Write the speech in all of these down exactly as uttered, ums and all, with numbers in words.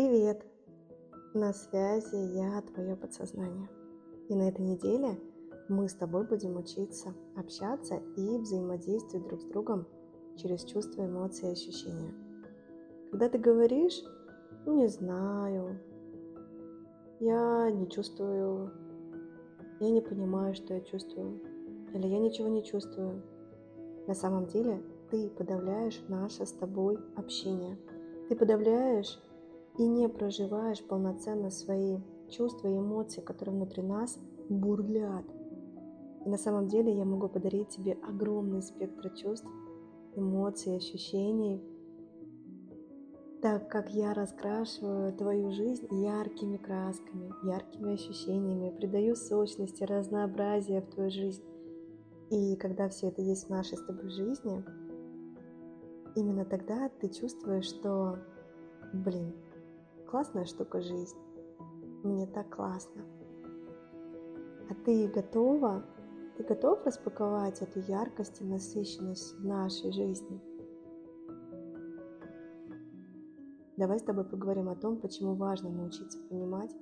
Привет! На связи я, твое подсознание. И на этой неделе мы с тобой будем учиться общаться и взаимодействовать друг с другом через чувства, эмоции и ощущения. Когда ты говоришь «не знаю», «я не чувствую», «я не понимаю, что я чувствую» или «я ничего не чувствую», на самом деле ты подавляешь наше с тобой общение. Ты подавляешь и не проживаешь полноценно свои чувства и эмоции, которые внутри нас бурлят. И на самом деле я могу подарить тебе огромный спектр чувств, эмоций, ощущений, так как я раскрашиваю твою жизнь яркими красками, яркими ощущениями, придаю сочности, разнообразия в твою жизнь. И когда все это есть в нашей с тобой жизни, именно тогда ты чувствуешь, что, блин, классная штука жизнь. Мне так классно. А ты готова? Ты готов распаковать эту яркость и насыщенность нашей жизни? Давай с тобой поговорим о том, почему важно научиться понимать,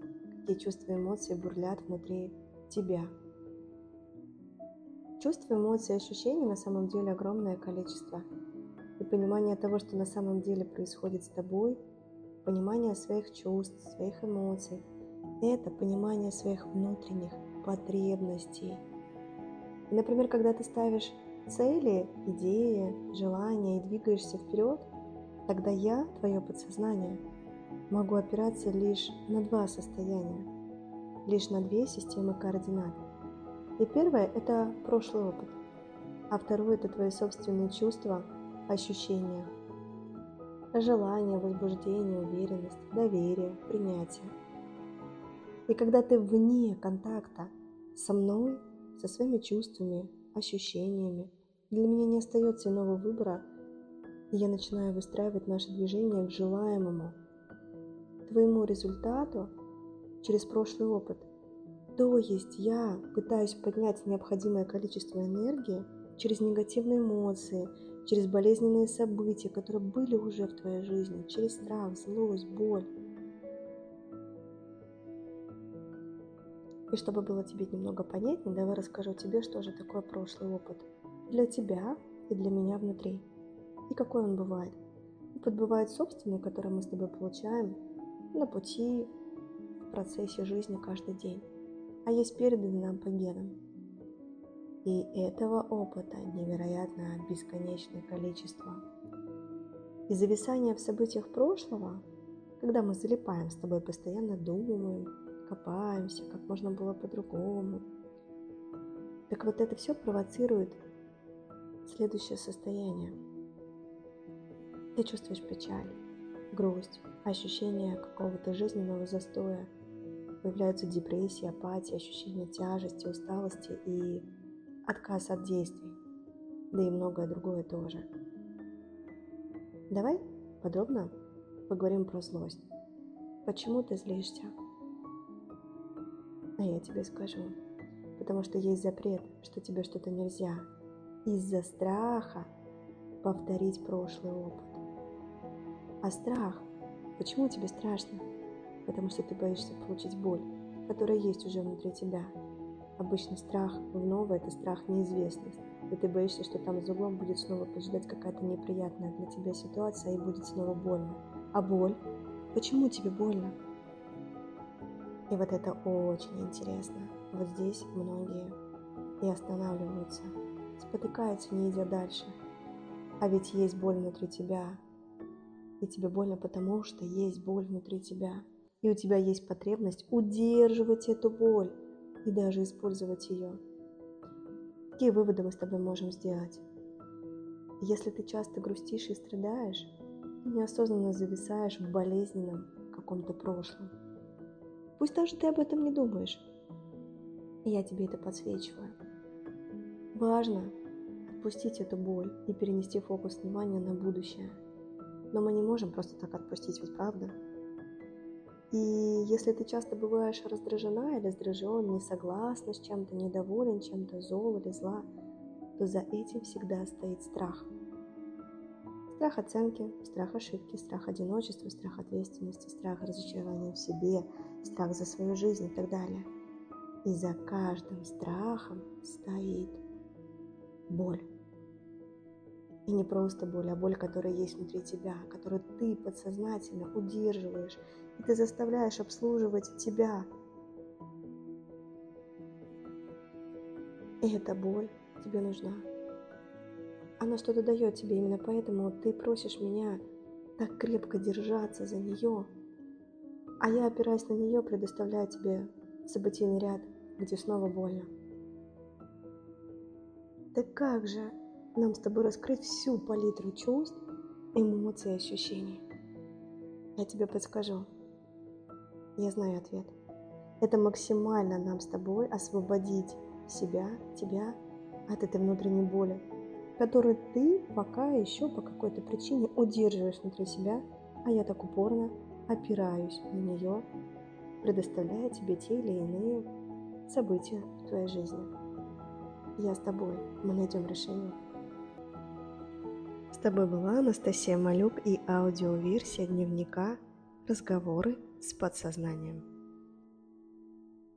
какие чувства и эмоции бурлят внутри тебя. Чувств, эмоций и ощущений на самом деле огромное количество. И понимание того, что на самом деле происходит с тобой, понимание своих чувств, своих эмоций – это понимание своих внутренних потребностей. И, например, когда ты ставишь цели, идеи, желания и двигаешься вперед, тогда я, твое подсознание, могу опираться лишь на два состояния, лишь на две системы координат. И первое – это прошлый опыт, а второе – это твои собственные чувства, ощущения. Желание, возбуждение, уверенность, доверие, принятие. И когда ты вне контакта со мной, со своими чувствами, ощущениями, для меня не остается иного выбора, и я начинаю выстраивать наше движение к желаемому, твоему результату через прошлый опыт. То есть я пытаюсь поднять необходимое количество энергии через негативные эмоции, через болезненные события, которые были уже в твоей жизни, через страх, злость, боль. И чтобы было тебе немного понятнее, давай расскажу тебе, что же такое прошлый опыт для тебя и для меня внутри. И какой он бывает. Опыт бывает собственный, который мы с тобой получаем на пути, в процессе жизни каждый день. А есть переданный нам по генам. И этого опыта невероятно бесконечное количество. И зависание в событиях прошлого, когда мы залипаем с тобой, постоянно думаем, копаемся, как можно было по-другому. Так вот это все провоцирует следующее состояние. Ты чувствуешь печаль, грусть, ощущение какого-то жизненного застоя. Появляются депрессии, апатия, ощущение тяжести, усталости и отказ от действий, да и многое другое тоже. Давай подробно поговорим про злость. Почему ты злишься? А я тебе скажу. Потому что есть запрет, что тебе что-то нельзя. Из-за страха повторить прошлый опыт. А страх? Почему тебе страшно? Потому что ты боишься получить боль, которая есть уже внутри тебя. Обычно страх в новое – это страх неизвестности, и ты боишься, что там за углом будет снова поджидать какая-то неприятная для тебя ситуация и будет снова больно. А боль? Почему тебе больно? И вот это очень интересно. Вот здесь многие и останавливаются, спотыкаются, не идя дальше. А ведь есть боль внутри тебя, и тебе больно потому, что есть боль внутри тебя, и у тебя есть потребность удерживать эту боль. И даже использовать ее. Какие выводы мы с тобой можем сделать? Если ты часто грустишь и страдаешь, ты неосознанно зависаешь в болезненном каком-то прошлом. Пусть даже ты об этом не думаешь. И я тебе это подсвечиваю. Важно отпустить эту боль и перенести фокус внимания на будущее. Но мы не можем просто так отпустить, ведь правда? И если ты часто бываешь раздражена или раздражен, не согласна с чем-то, недоволен чем-то, зол или зла, то за этим всегда стоит страх. Страх оценки, страх ошибки, страх одиночества, страх ответственности, страх страх разочарования в себе, страх за свою жизнь и так далее. И за каждым страхом стоит боль. И не просто боль, а боль, которая есть внутри тебя, которую ты подсознательно удерживаешь, и ты заставляешь обслуживать тебя. И эта боль тебе нужна. Она что-то дает тебе, именно поэтому ты просишь меня так крепко держаться за нее, а я, опираясь на нее, предоставляю тебе событийный ряд, где снова больно. Так как же нам с тобой раскрыть всю палитру чувств, эмоций и ощущений? Я тебе подскажу. Я знаю ответ. Это максимально нам с тобой освободить себя, тебя от этой внутренней боли, которую ты пока еще по какой-то причине удерживаешь внутри себя, а я так упорно опираюсь на нее, предоставляя тебе те или иные события в твоей жизни. Я с тобой. Мы найдем решение. С тобой была Анастасия Малюк и аудиоверсия дневника «Разговоры с подсознанием».